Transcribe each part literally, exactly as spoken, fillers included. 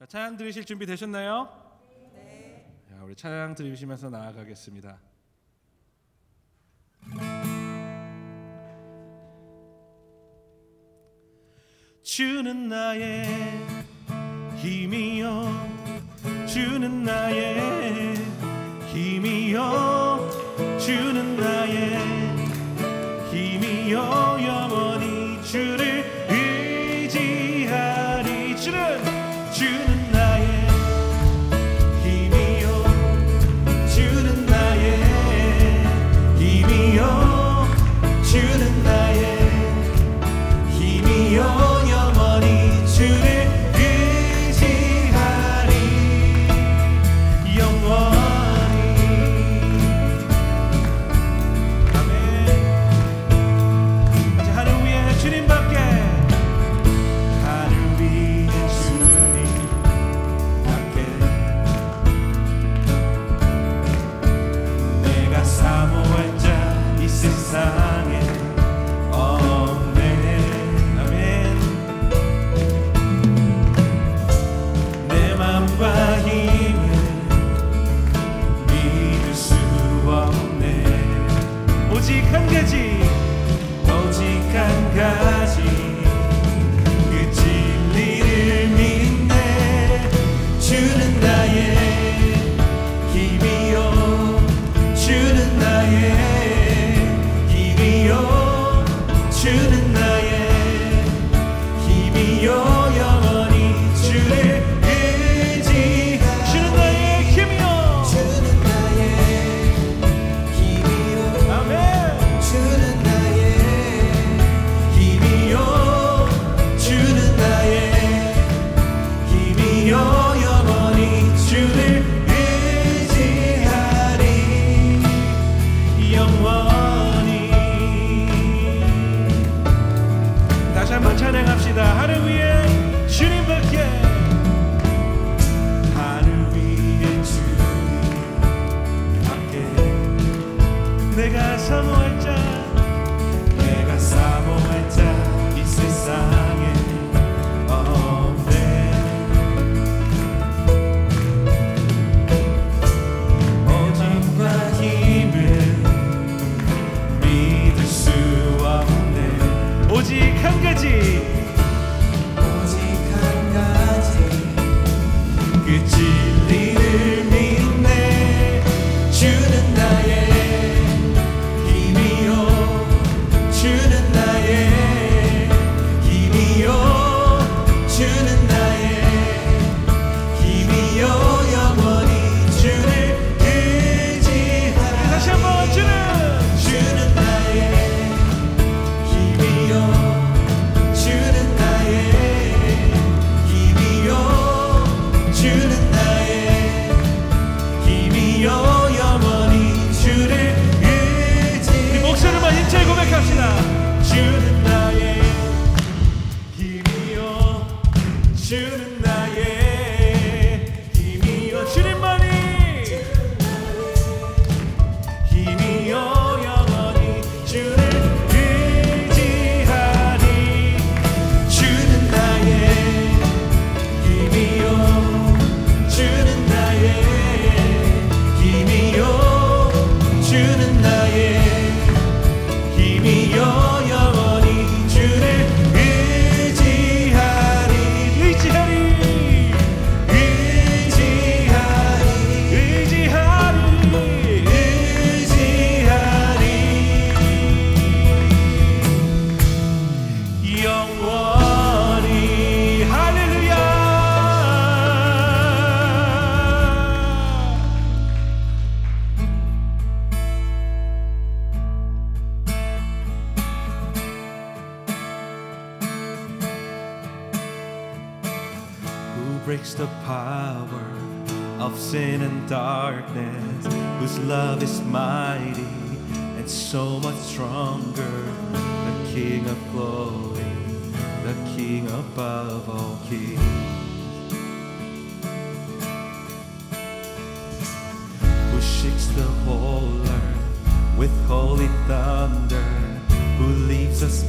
자, 찬양 들으실 준비 되셨나요? 네. 자, 우리 찬양 들으시면서 나아가겠습니다. 주는 나의 힘이요 주는 나의 힘이요 주는 나의 힘이요 영원히 주를 의지하리. 주는 주는 나의 힘이요 주는 나의 힘이요 주는 나의 힘이요 영원히 주를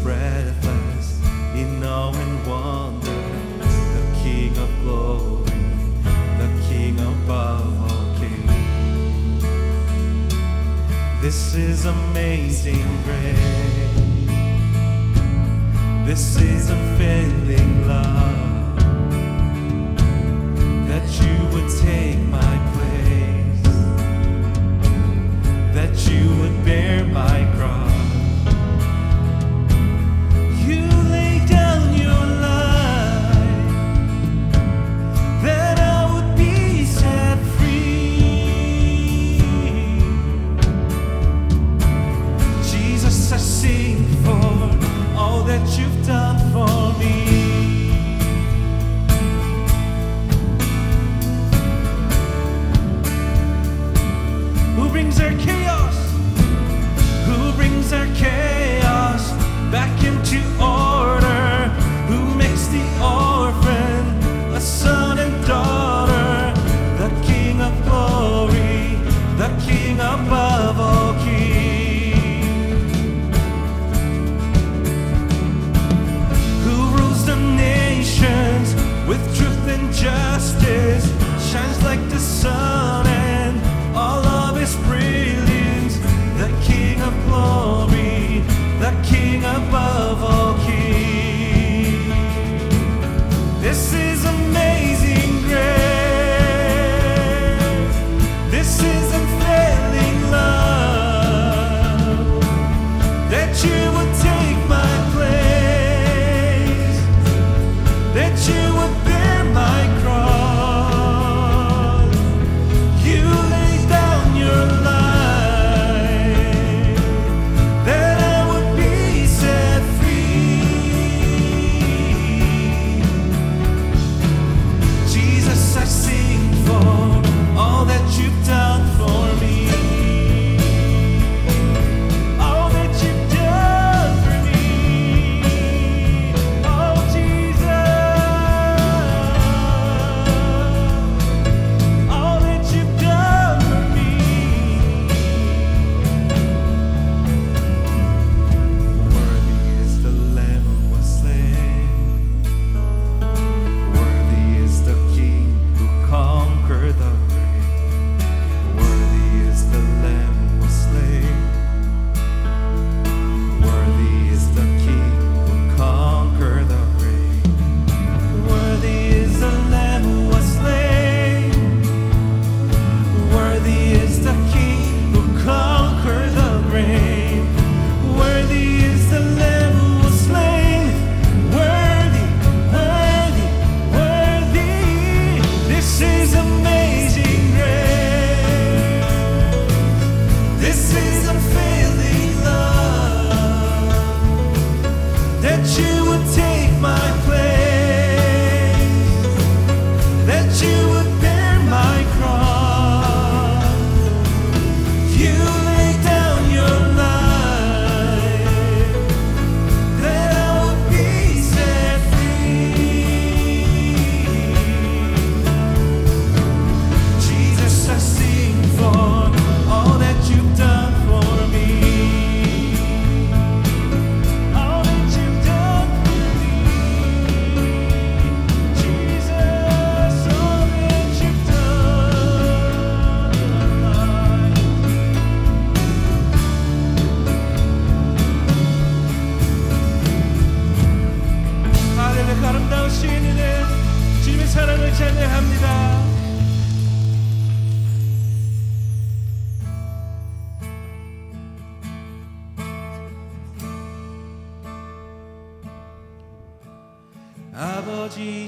breathless in awe and wonder, the King of glory, above all kings. This is amazing grace. This is unfailing love, that you would take my place, that you would bear my cross. 아버지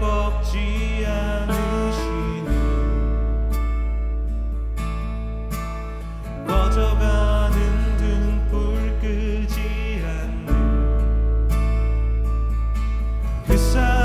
꺾지 않으시는 꺼져가는 등불 끄지 않는 그 사랑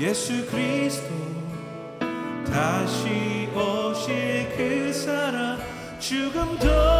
예수 그리스도 다시 오실 그 사랑 죽음도